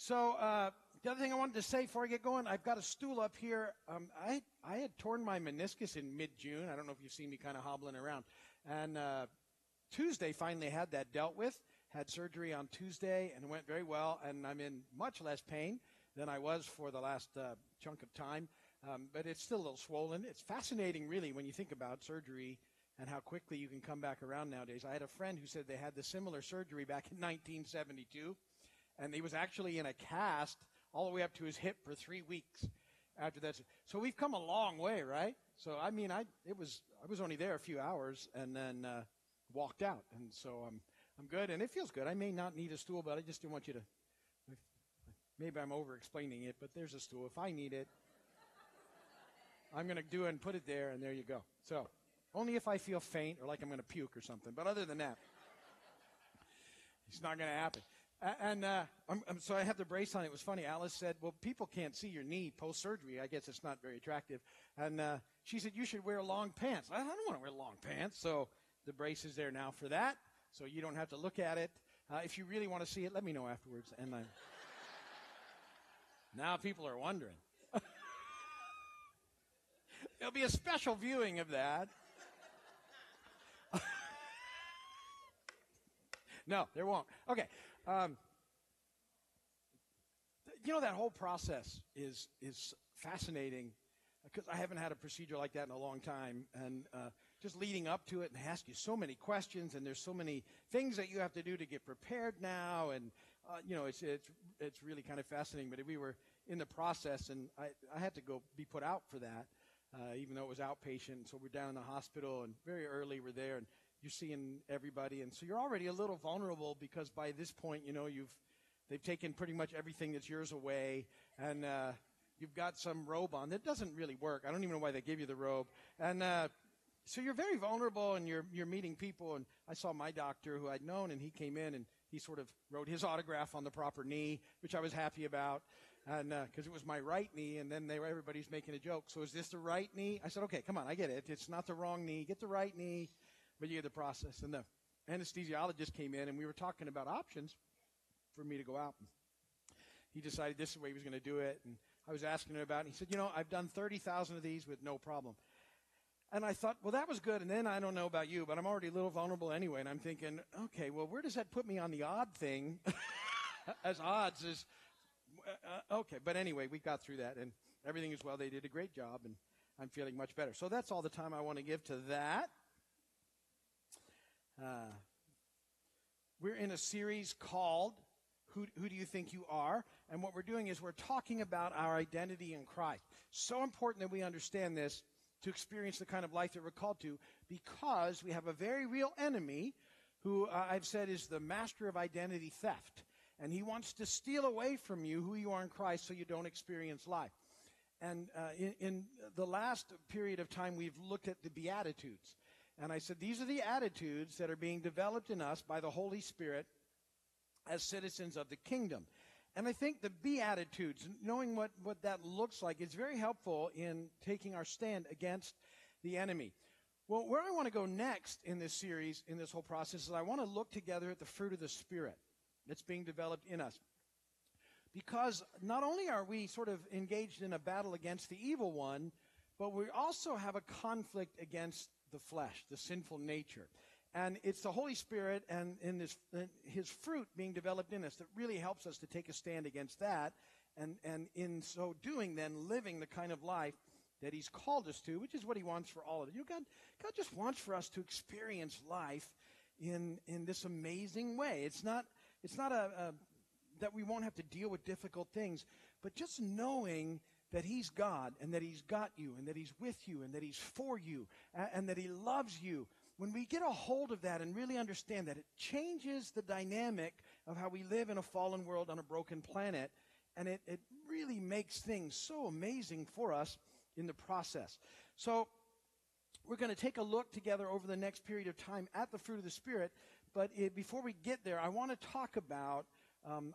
So the other thing I wanted to say before I get going, I've got a stool up here. I had torn my meniscus in mid-June. I don't know if you've seen me kind of hobbling around. And Tuesday finally had that dealt with. Had surgery on Tuesday and it went very well. And I'm in much less pain than I was for the last chunk of time. But it's still a little swollen. It's fascinating, really, when you think about surgery and how quickly you can come back around nowadays. I had a friend who said they had the similar surgery back in 1972. And he was actually in a cast all the way up to his hip for 3 weeks after that. So we've come a long way, right? So, I mean, I was only there a few hours and then walked out. And so I'm good, and it feels good. I may not need a stool, but I just didn't want you to – maybe I'm over-explaining it, but there's a stool. If I need it, I'm going to do it and put it there, and there you go. So only if I feel faint or like I'm going to puke or something. But other than that, it's not going to happen. And so I have the brace on. It was funny. Alice said, well, people can't see your knee post-surgery. I guess it's not very attractive. And she said, you should wear long pants. I don't want to wear long pants. So the brace is there now for that. So you don't have to look at it. If you really want to see it, let me know afterwards. And now people are wondering. There'll be a special viewing of that. No, there won't. Okay. You know, that whole process is fascinating because I haven't had a procedure like that in a long time. And just leading up to it, and they ask you so many questions, and there's so many things that you have to do to get prepared now. And, you know, it's really kind of fascinating. But we were in the process, and I had to go be put out for that, even though it was outpatient. So we're down in the hospital, and very early we're there. And you're seeing everybody, and so you're already a little vulnerable because by this point, you know, they've taken pretty much everything that's yours away, and you've got some robe on that doesn't really work. I don't even know why they gave you the robe. And so you're very vulnerable, and you're meeting people. And I saw my doctor who I'd known, and he came in, and he sort of wrote his autograph on the proper knee, which I was happy about, and because it was my right knee. And then everybody's making a joke. So is this the right knee? I said, okay, come on, I get it. It's not the wrong knee. Get the right knee. But you get the process. And the anesthesiologist came in, and we were talking about options for me to go out. And he decided this is the way he was going to do it. And I was asking him about it. And he said, you know, I've done 30,000 of these with no problem. And I thought, well, that was good. And then I don't know about you, but I'm already a little vulnerable anyway. And I'm thinking, okay, well, where does that put me on the odd thing as odds is, okay. But anyway, we got through that, and everything is well. They did a great job, and I'm feeling much better. So that's all the time I want to give to that. We're in a series called Who Do You Think You Are? And what we're doing is we're talking about our identity in Christ. So important that we understand this to experience the kind of life that we're called to, because we have a very real enemy who I've said is the master of identity theft. And he wants to steal away from you who you are in Christ so you don't experience life. And in the last period of time, we've looked at the Beatitudes. And I said, these are the attitudes that are being developed in us by the Holy Spirit as citizens of the kingdom. And I think the Beatitudes, knowing what that looks like, is very helpful in taking our stand against the enemy. Well, where I want to go next in this series, in this whole process, is I want to look together at the fruit of the Spirit that's being developed in us. Because not only are we sort of engaged in a battle against the evil one, but we also have a conflict against the flesh, the sinful nature. And it's the Holy Spirit and his fruit being developed in us that really helps us to take a stand against that, and in so doing then living the kind of life that he's called us to, which is what he wants for all of us. You know, God just wants for us to experience life in this amazing way. It's not that we won't have to deal with difficult things, but just knowing that he's God, and that he's got you, and that he's with you, and that he's for you, and that he loves you. When we get a hold of that and really understand that, it changes the dynamic of how we live in a fallen world on a broken planet, and it really makes things so amazing for us in the process. So we're going to take a look together over the next period of time at the fruit of the Spirit, but before we get there, I want to talk about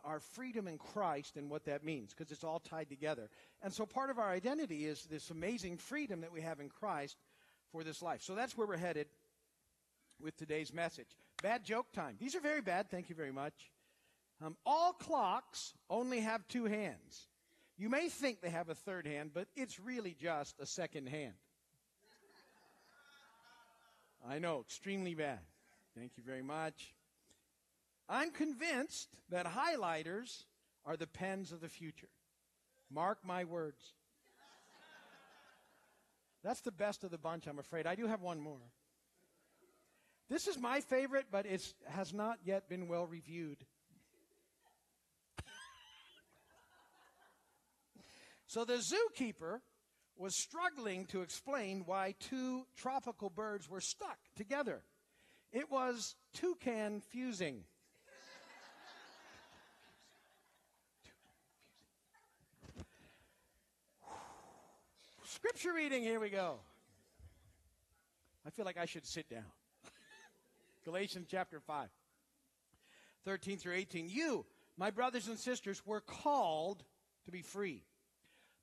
our freedom in Christ and what that means, because it's all tied together. And so part of our identity is this amazing freedom that we have in Christ for this life. So that's where we're headed with today's message. Bad joke time. These are very bad. Thank you very much. All clocks only have two hands. You may think they have a third hand, but it's really just a second hand. I know, extremely bad. Thank you very much. I'm convinced that highlighters are the pens of the future. Mark my words. That's the best of the bunch, I'm afraid. I do have one more. This is my favorite, but it has not yet been well reviewed. So the zookeeper was struggling to explain why two tropical birds were stuck together. It was toucan fusing. Scripture reading, here we go. I feel like I should sit down. Galatians chapter 5, 13 through 18. You, my brothers and sisters, were called to be free.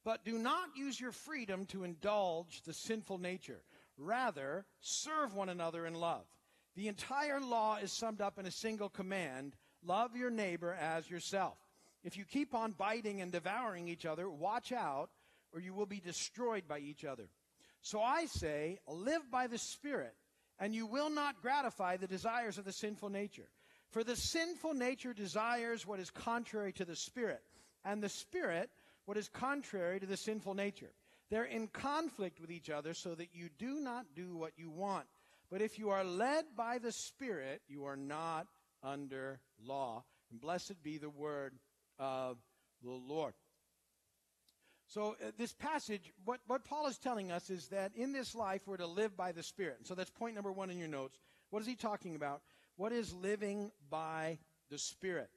But do not use your freedom to indulge the sinful nature. Rather, serve one another in love. The entire law is summed up in a single command: love your neighbor as yourself. If you keep on biting and devouring each other, watch out, or you will be destroyed by each other. So I say, live by the Spirit, and you will not gratify the desires of the sinful nature. For the sinful nature desires what is contrary to the Spirit, and the Spirit what is contrary to the sinful nature. They're in conflict with each other so that you do not do what you want. But if you are led by the Spirit, you are not under law. And blessed be the word of the Lord. So this passage, what Paul is telling us is that in this life we're to live by the Spirit. And so that's point number one in your notes. What is he talking about? What is living by the Spirit?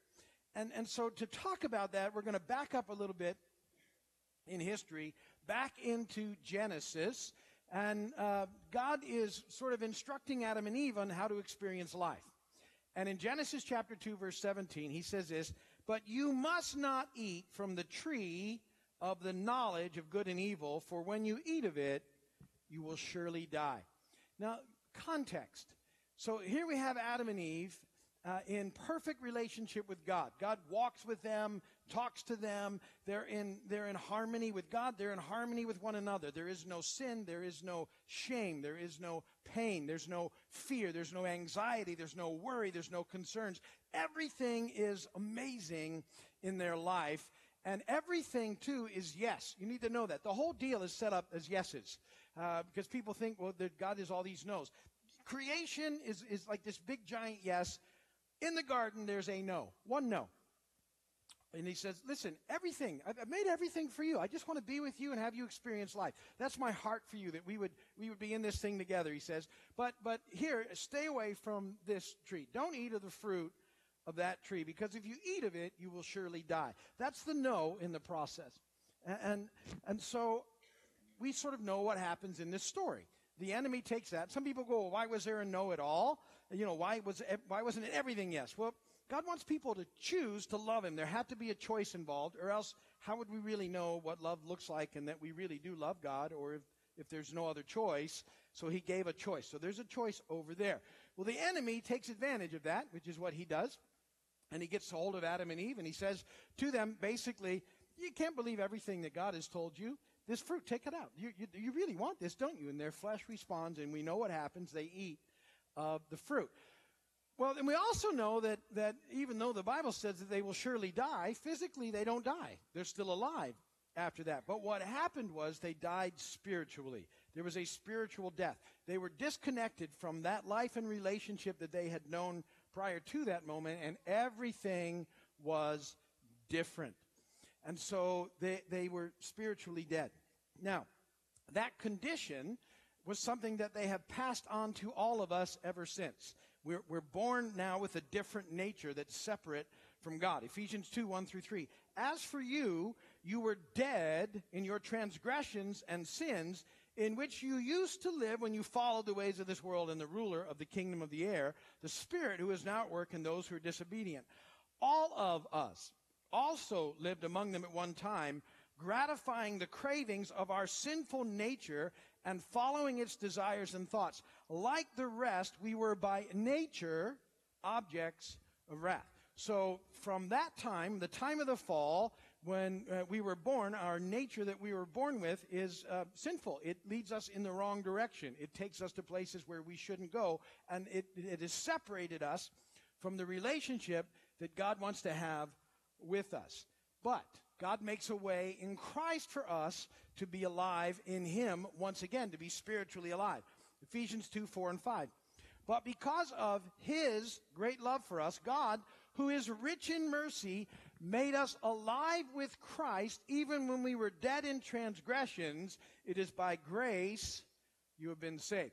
And so to talk about that, we're going to back up a little bit in history, back into Genesis, and God is sort of instructing Adam and Eve on how to experience life. And in Genesis chapter 2, verse 17, he says this: "But you must not eat from the tree of the knowledge of good and evil, for when you eat of it, you will surely die." Now, context. So here we have Adam and Eve in perfect relationship with God. God walks with them, talks to them. They're in harmony with God. They're in harmony with one another. There is no sin. There is no shame. There is no pain. There's no fear. There's no anxiety. There's no worry. There's no concerns. Everything is amazing in their life. And everything, too, is yes. You need to know that. The whole deal is set up as yeses, because people think, well, that God is all these no's. Creation is like this big, giant yes. In the garden, there's a no, one no. And he says, listen, everything, I've made everything for you. I just want to be with you and have you experience life. That's my heart for you, that we would be in this thing together, he says. But here, stay away from this tree. Don't eat of the fruit of that tree, because if you eat of it, you will surely die. That's the no in the process. And so we sort of know what happens in this story. The enemy takes that. Some people go, well, why was there a no at all? You know, why wasn't it everything yes? Well, God wants people to choose to love him. There had to be a choice involved, or else how would we really know what love looks like and that we really do love God, or if there's no other choice? So he gave a choice. So there's a choice over there. Well, the enemy takes advantage of that, which is what he does, and he gets hold of Adam and Eve, and he says to them, basically, you can't believe everything that God has told you. This fruit, take it out. You really want this, don't you? And their flesh responds, and we know what happens. They eat of the fruit. Well, and we also know that even though the Bible says that they will surely die, physically they don't die. They're still alive after that. But what happened was they died spiritually. There was a spiritual death. They were disconnected from that life and relationship that they had known prior to that moment, and everything was different. And so they were spiritually dead. Now, that condition was something that they have passed on to all of us ever since. We're born now with a different nature that's separate from God. Ephesians 2, 1 through 3. As for you, you were dead in your transgressions and sins, in which you used to live when you followed the ways of this world and the ruler of the kingdom of the air, the Spirit who is now at work in those who are disobedient. All of us also lived among them at one time, gratifying the cravings of our sinful nature and following its desires and thoughts. Like the rest, we were by nature objects of wrath. So from that time, the time of the fall, when we were born, our nature that we were born with is sinful. It leads us in the wrong direction. It takes us to places where we shouldn't go, and it has separated us from the relationship that God wants to have with us. But God makes a way in Christ for us to be alive in Him once again, to be spiritually alive. Ephesians 2, 4, and 5. But because of His great love for us, God, who is rich in mercy, made us alive with Christ even when we were dead in transgressions. It is by grace you have been saved.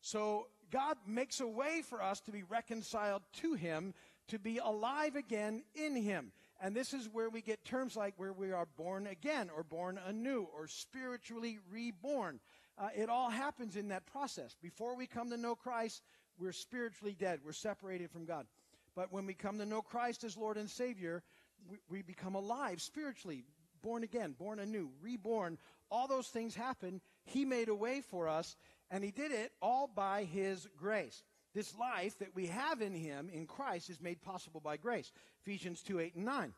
So God makes a way for us to be reconciled to Him, to be alive again in Him. And this is where we get terms like where we are born again or born anew or spiritually reborn. It all happens in that process. Before we come to know Christ, we're spiritually dead. We're separated from God. But when we come to know Christ as Lord and Savior, we become alive spiritually, born again, born anew, reborn. All those things happen. He made a way for us, and He did it all by His grace. This life that we have in Him, in Christ, is made possible by grace. Ephesians 2, 8, and 9.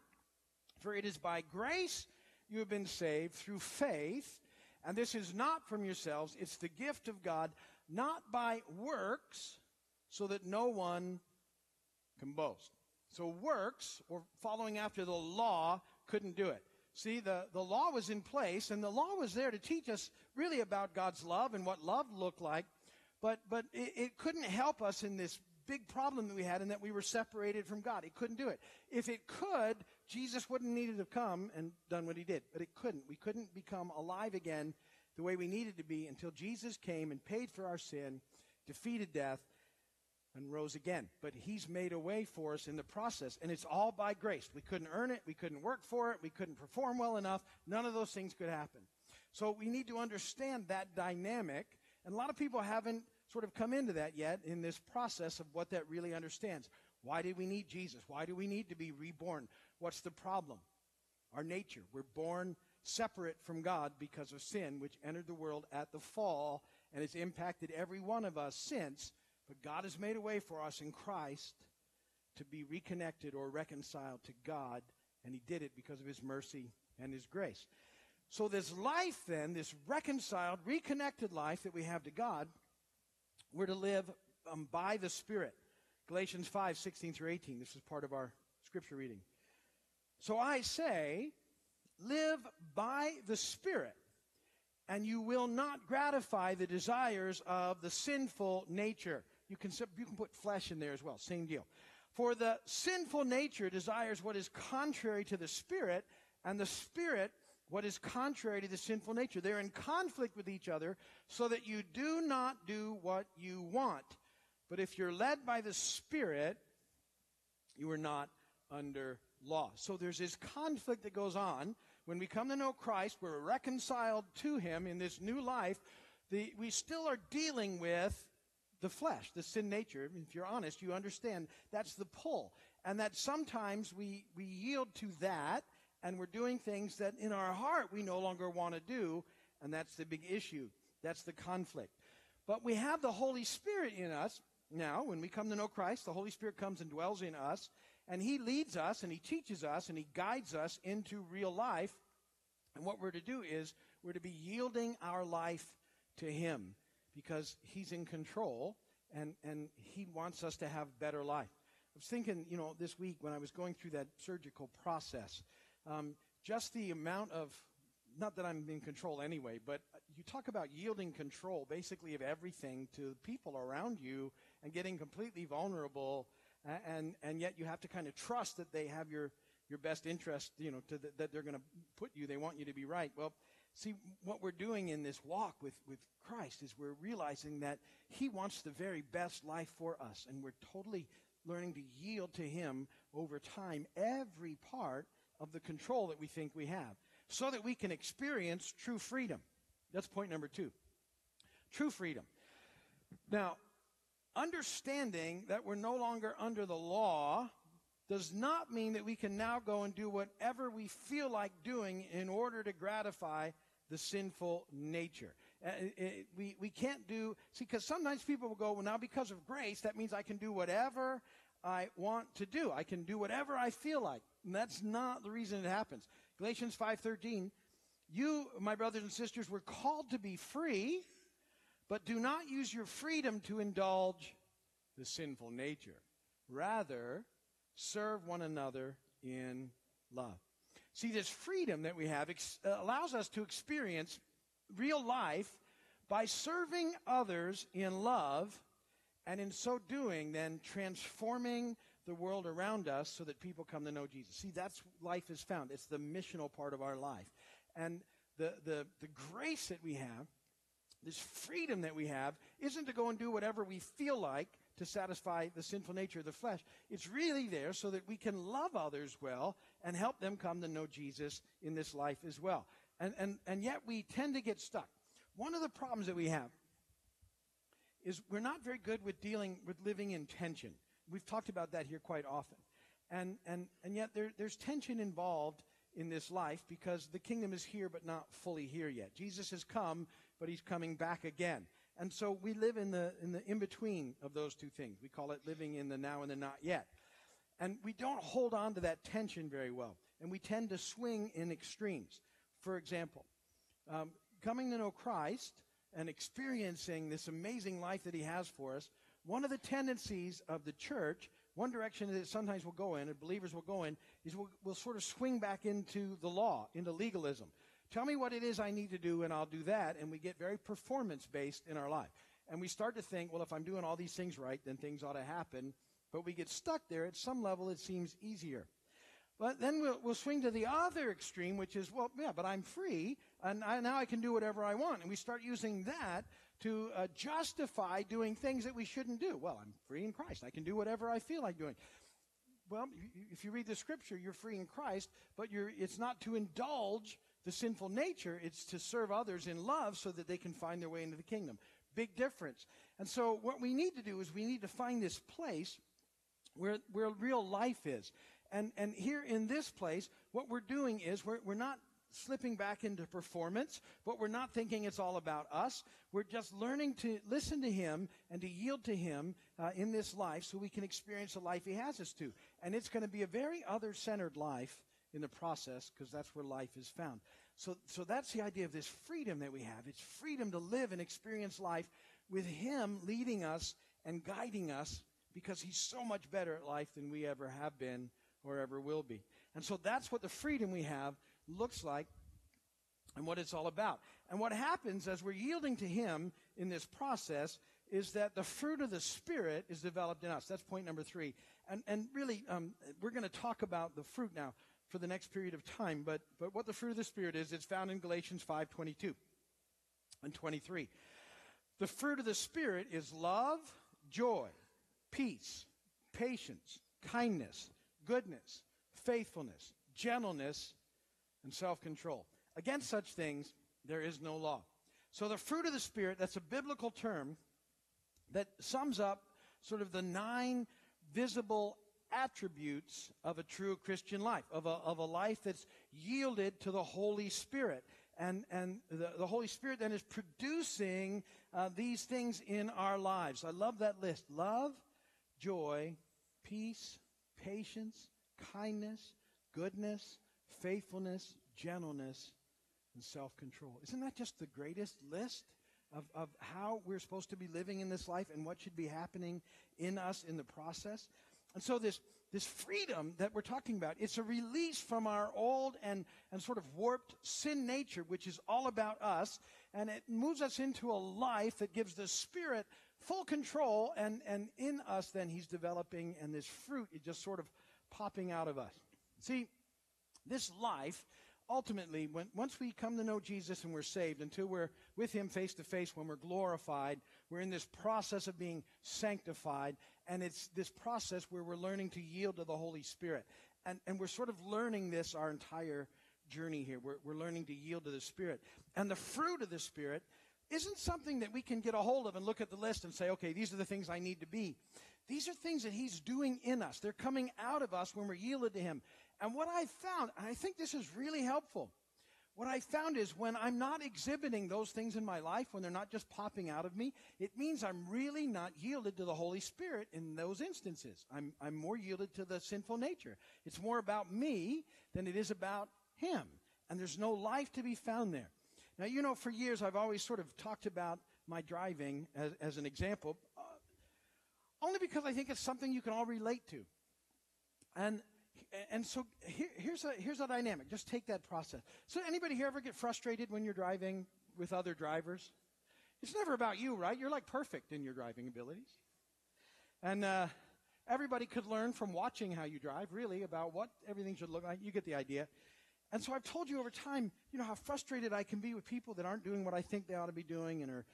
For it is by grace you have been saved through faith, and this is not from yourselves, it's the gift of God, not by works, so that no one can boast. So works, or following after the law, couldn't do it. See, the law was in place, and the law was there to teach us really about God's love and what love looked like, but it couldn't help us in this big problem that we had in that we were separated from God. It couldn't do it. If it could, Jesus wouldn't need to have come and done what He did, but it couldn't. We couldn't become alive again the way we needed to be until Jesus came and paid for our sin, defeated death, and rose again. But He's made a way for us in the process, and it's all by grace. We couldn't earn it. We couldn't work for it. We couldn't perform well enough. None of those things could happen. So we need to understand that dynamic, and a lot of people haven't sort of come into that yet in this process of what that really understands. Why do we need Jesus? Why do we need to be reborn? What's the problem? Our nature. We're born separate from God because of sin, which entered the world at the fall and has impacted every one of us since. But God has made a way for us in Christ to be reconnected or reconciled to God, and He did it because of His mercy and His grace. So this life then, this reconciled, reconnected life that we have to God, we're to live by the Spirit. Galatians 5, 16 through 18. This is part of our scripture reading. So I say, live by the Spirit, and you will not gratify the desires of the sinful nature. You can put flesh in there as well. Same deal. For the sinful nature desires what is contrary to the Spirit, and the Spirit what is contrary to the sinful nature. They're in conflict with each other, so that you do not do what you want. But if you're led by the Spirit, you are not under law. So there's this conflict that goes on. When we come to know Christ, we're reconciled to Him in this new life. We still are dealing with the flesh, the sin nature. If you're honest, you understand that's the pull. And that sometimes we yield to that, and we're doing things that in our heart we no longer want to do, and that's the big issue. That's the conflict. But we have the Holy Spirit in us now. When we come to know Christ, the Holy Spirit comes and dwells in us, and He leads us, and He teaches us, and He guides us into real life. And what we're to do is we're to be yielding our life to Him, because He's in control, and He wants us to have better life. I was thinking, this week when I was going through that surgical process, just the amount of, not that I'm in control anyway, but you talk about yielding control basically of everything to the people around you and getting completely vulnerable, and yet you have to kind of trust that they have your best interest, that they're going to they want you to be right. Well, see, what we're doing in this walk with Christ is we're realizing that He wants the very best life for us, and we're totally learning to yield to Him over time, every part of the control that we think we have, so that we can experience true freedom. That's point number 2. True freedom. Now, understanding that we're no longer under the law does not mean that we can now go and do whatever we feel like doing in order to gratify the sinful nature. We can't do, because sometimes people will go, well, now because of grace, that means I can do whatever I want to do. I can do whatever I feel like. And that's not the reason it happens. Galatians 5:13, you, my brothers and sisters, were called to be free, but do not use your freedom to indulge the sinful nature. Rather, serve one another in love. See, this freedom that we have allows us to experience real life by serving others in love, and in so doing, then transforming the world around us so that people come to know Jesus. See, that's life is found. It's the missional part of our life. And the grace that we have, this freedom that we have, isn't to go and do whatever we feel like to satisfy the sinful nature of the flesh. It's really there so that we can love others well and help them come to know Jesus in this life as well. And yet we tend to get stuck. One of the problems that we have is we're not very good with dealing with living in tension. We've talked about that here quite often. And yet there's tension involved in this life because the kingdom is here but not fully here yet. Jesus has come, but he's coming back again. And so we live in the in-between of those two things. We call it living in the now and the not yet. And we don't hold on to that tension very well. And we tend to swing in extremes. For example, coming to know Christ and experiencing this amazing life that he has for us, one of the tendencies of the church, one direction that it sometimes will go in, and believers will go in, is we'll sort of swing back into the law, into legalism. Tell me what it is I need to do, and I'll do that, and we get very performance-based in our life. And we start to think, well, if I'm doing all these things right, then things ought to happen, but we get stuck there. At some level, it seems easier. But then we'll swing to the other extreme, which is, well, yeah, but I'm free, and now I can do whatever I want. And we start using that to justify doing things that we shouldn't do. Well, I'm free in Christ. I can do whatever I feel like doing. Well, if you read the Scripture, you're free in Christ, but it's not to indulge the sinful nature. It's to serve others in love so that they can find their way into the kingdom. Big difference. And so what we need to do is we need to find this place where real life is. And here in this place, what we're doing is we're not slipping back into performance, but we're not thinking it's all about us. We're just learning to listen to him and to yield to him in this life so we can experience the life he has us to. And it's going to be a very other-centered life in the process because that's where life is found. So that's the idea of this freedom that we have. It's freedom to live and experience life with him leading us and guiding us because he's so much better at life than we ever have been or ever will be. And so that's what the freedom we have looks like and what it's all about. And what happens as we're yielding to him in this process is that the fruit of the Spirit is developed in us. That's point number 3. And really, we're going to talk about the fruit now for the next period of time, but what the fruit of the Spirit is, it's found in Galatians 5:22 and 23. The fruit of the Spirit is love, joy, peace, patience, kindness, goodness, faithfulness, gentleness, and self-control. Against such things, there is no law. So the fruit of the Spirit, that's a biblical term that sums up sort of the 9 visible attributes of a true Christian life, of a life that's yielded to the Holy Spirit. And the Holy Spirit then is producing these things in our lives. I love that list. Love, joy, peace, patience, kindness, goodness, faithfulness, gentleness, and self-control. Isn't that just the greatest list of how we're supposed to be living in this life and what should be happening in us in the process? And so this freedom that we're talking about, it's a release from our old and sort of warped sin nature, which is all about us, and it moves us into a life that gives the Spirit full control, and in us then he's developing, and this fruit is just sort of popping out of us. See, this life, ultimately, once we come to know Jesus and we're saved, until we're with him face to face, when we're glorified, we're in this process of being sanctified, and it's this process where we're learning to yield to the Holy Spirit. And we're sort of learning this our entire journey here. We're learning to yield to the Spirit. And the fruit of the Spirit isn't something that we can get a hold of and look at the list and say, okay, these are the things I need to be. These are things that he's doing in us. They're coming out of us when we're yielded to him. And what I found, and I think this is really helpful, What I found is when I'm not exhibiting those things in my life, when they're not just popping out of me, it means I'm really not yielded to the Holy Spirit in those instances. I'm more yielded to the sinful nature. It's more about me than it is about Him. And there's no life to be found there. Now, you know, for years I've always sort of talked about my driving as an example, only because I think it's something you can all relate to. And so here's a dynamic. Just take that process. So anybody here ever get frustrated when you're driving with other drivers? It's never about you, right? You're like perfect in your driving abilities. And everybody could learn from watching how you drive, really, about what everything should look like. You get the idea. And so I've told you over time, you know, how frustrated I can be with people that aren't doing what I think they ought to be doing and are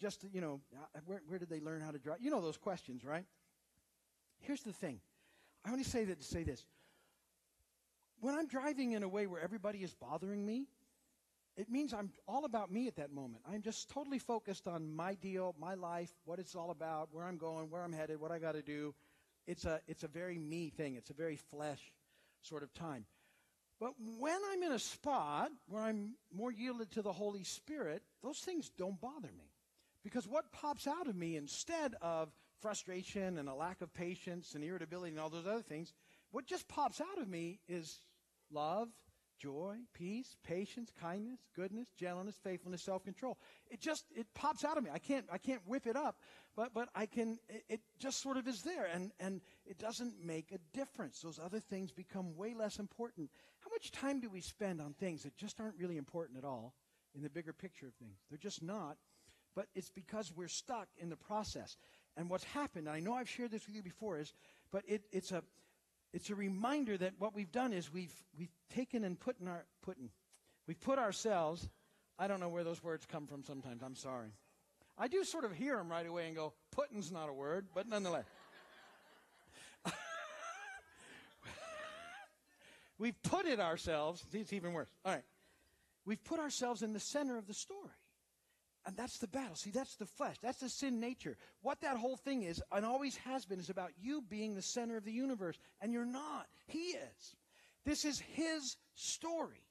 just, you know, where did they learn how to drive? You know those questions, right? Here's the thing. I only say that to say this. When I'm driving in a way where everybody is bothering me, it means I'm all about me at that moment. I'm just totally focused on my deal, my life, what it's all about, where I'm going, where I'm headed, what I got to do. It's a very me thing. It's a very flesh sort of time. But when I'm in a spot where I'm more yielded to the Holy Spirit, those things don't bother me. Because what pops out of me instead of frustration and a lack of patience and irritability and all those other things, what just pops out of me is love, joy, peace, patience, kindness, goodness, gentleness, faithfulness, self-control. It pops out of me. I can't whip it up, but I can. It just sort of is there, and it doesn't make a difference. Those other things become way less important. How much time do we spend on things that just aren't really important at all in the bigger picture of things? They're just not, but it's because we're stuck in the process. And what's happened, and I know I've shared this with you before, is, but it's a reminder that what we've done is we've taken and put ourselves. I don't know where those words come from sometimes. I'm sorry. I do sort of hear them right away and go, "Puttin's not a word," but nonetheless, we've put it ourselves. See, it's even worse. All right, we've put ourselves in the center of the story. And that's the battle. See, that's the flesh. That's the sin nature. What that whole thing is, and always has been, is about you being the center of the universe. And you're not. He is. This is His story.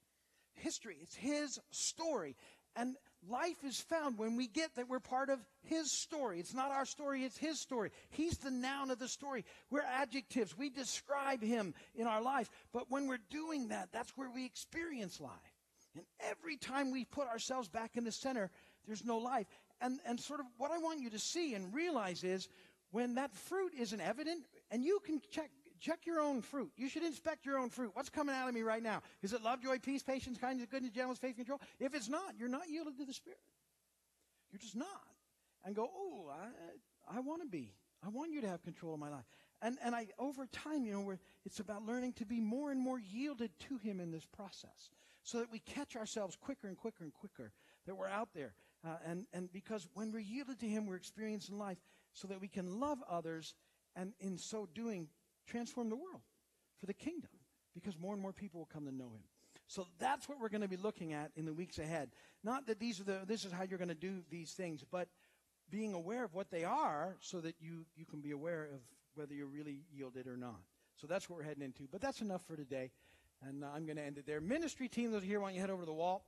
History. It's His story. And life is found when we get that we're part of His story. It's not our story, it's His story. He's the noun of the story. We're adjectives. We describe Him in our life. But when we're doing that, that's where we experience life. And every time we put ourselves back in the center, there's no life. And sort of what I want you to see and realize is when that fruit isn't evident, and you can check your own fruit. You should inspect your own fruit. What's coming out of me right now? Is it love, joy, peace, patience, kindness, goodness, gentleness, faith, control? If it's not, you're not yielded to the Spirit. You're just not. And go, oh, I want to be. I want you to have control of my life. And I, over time, you know, it's about learning to be more and more yielded to Him in this process so that we catch ourselves quicker and quicker and quicker that we're out there. And because when we're yielded to Him, we're experiencing life so that we can love others and in so doing, transform the world for the kingdom because more and more people will come to know Him. So that's what we're going to be looking at in the weeks ahead. Not that this is how you're going to do these things, but being aware of what they are so that you can be aware of whether you're really yielded or not. So that's what we're heading into. But that's enough for today, and I'm going to end it there. Ministry team that's here, why don't you head over to the wall.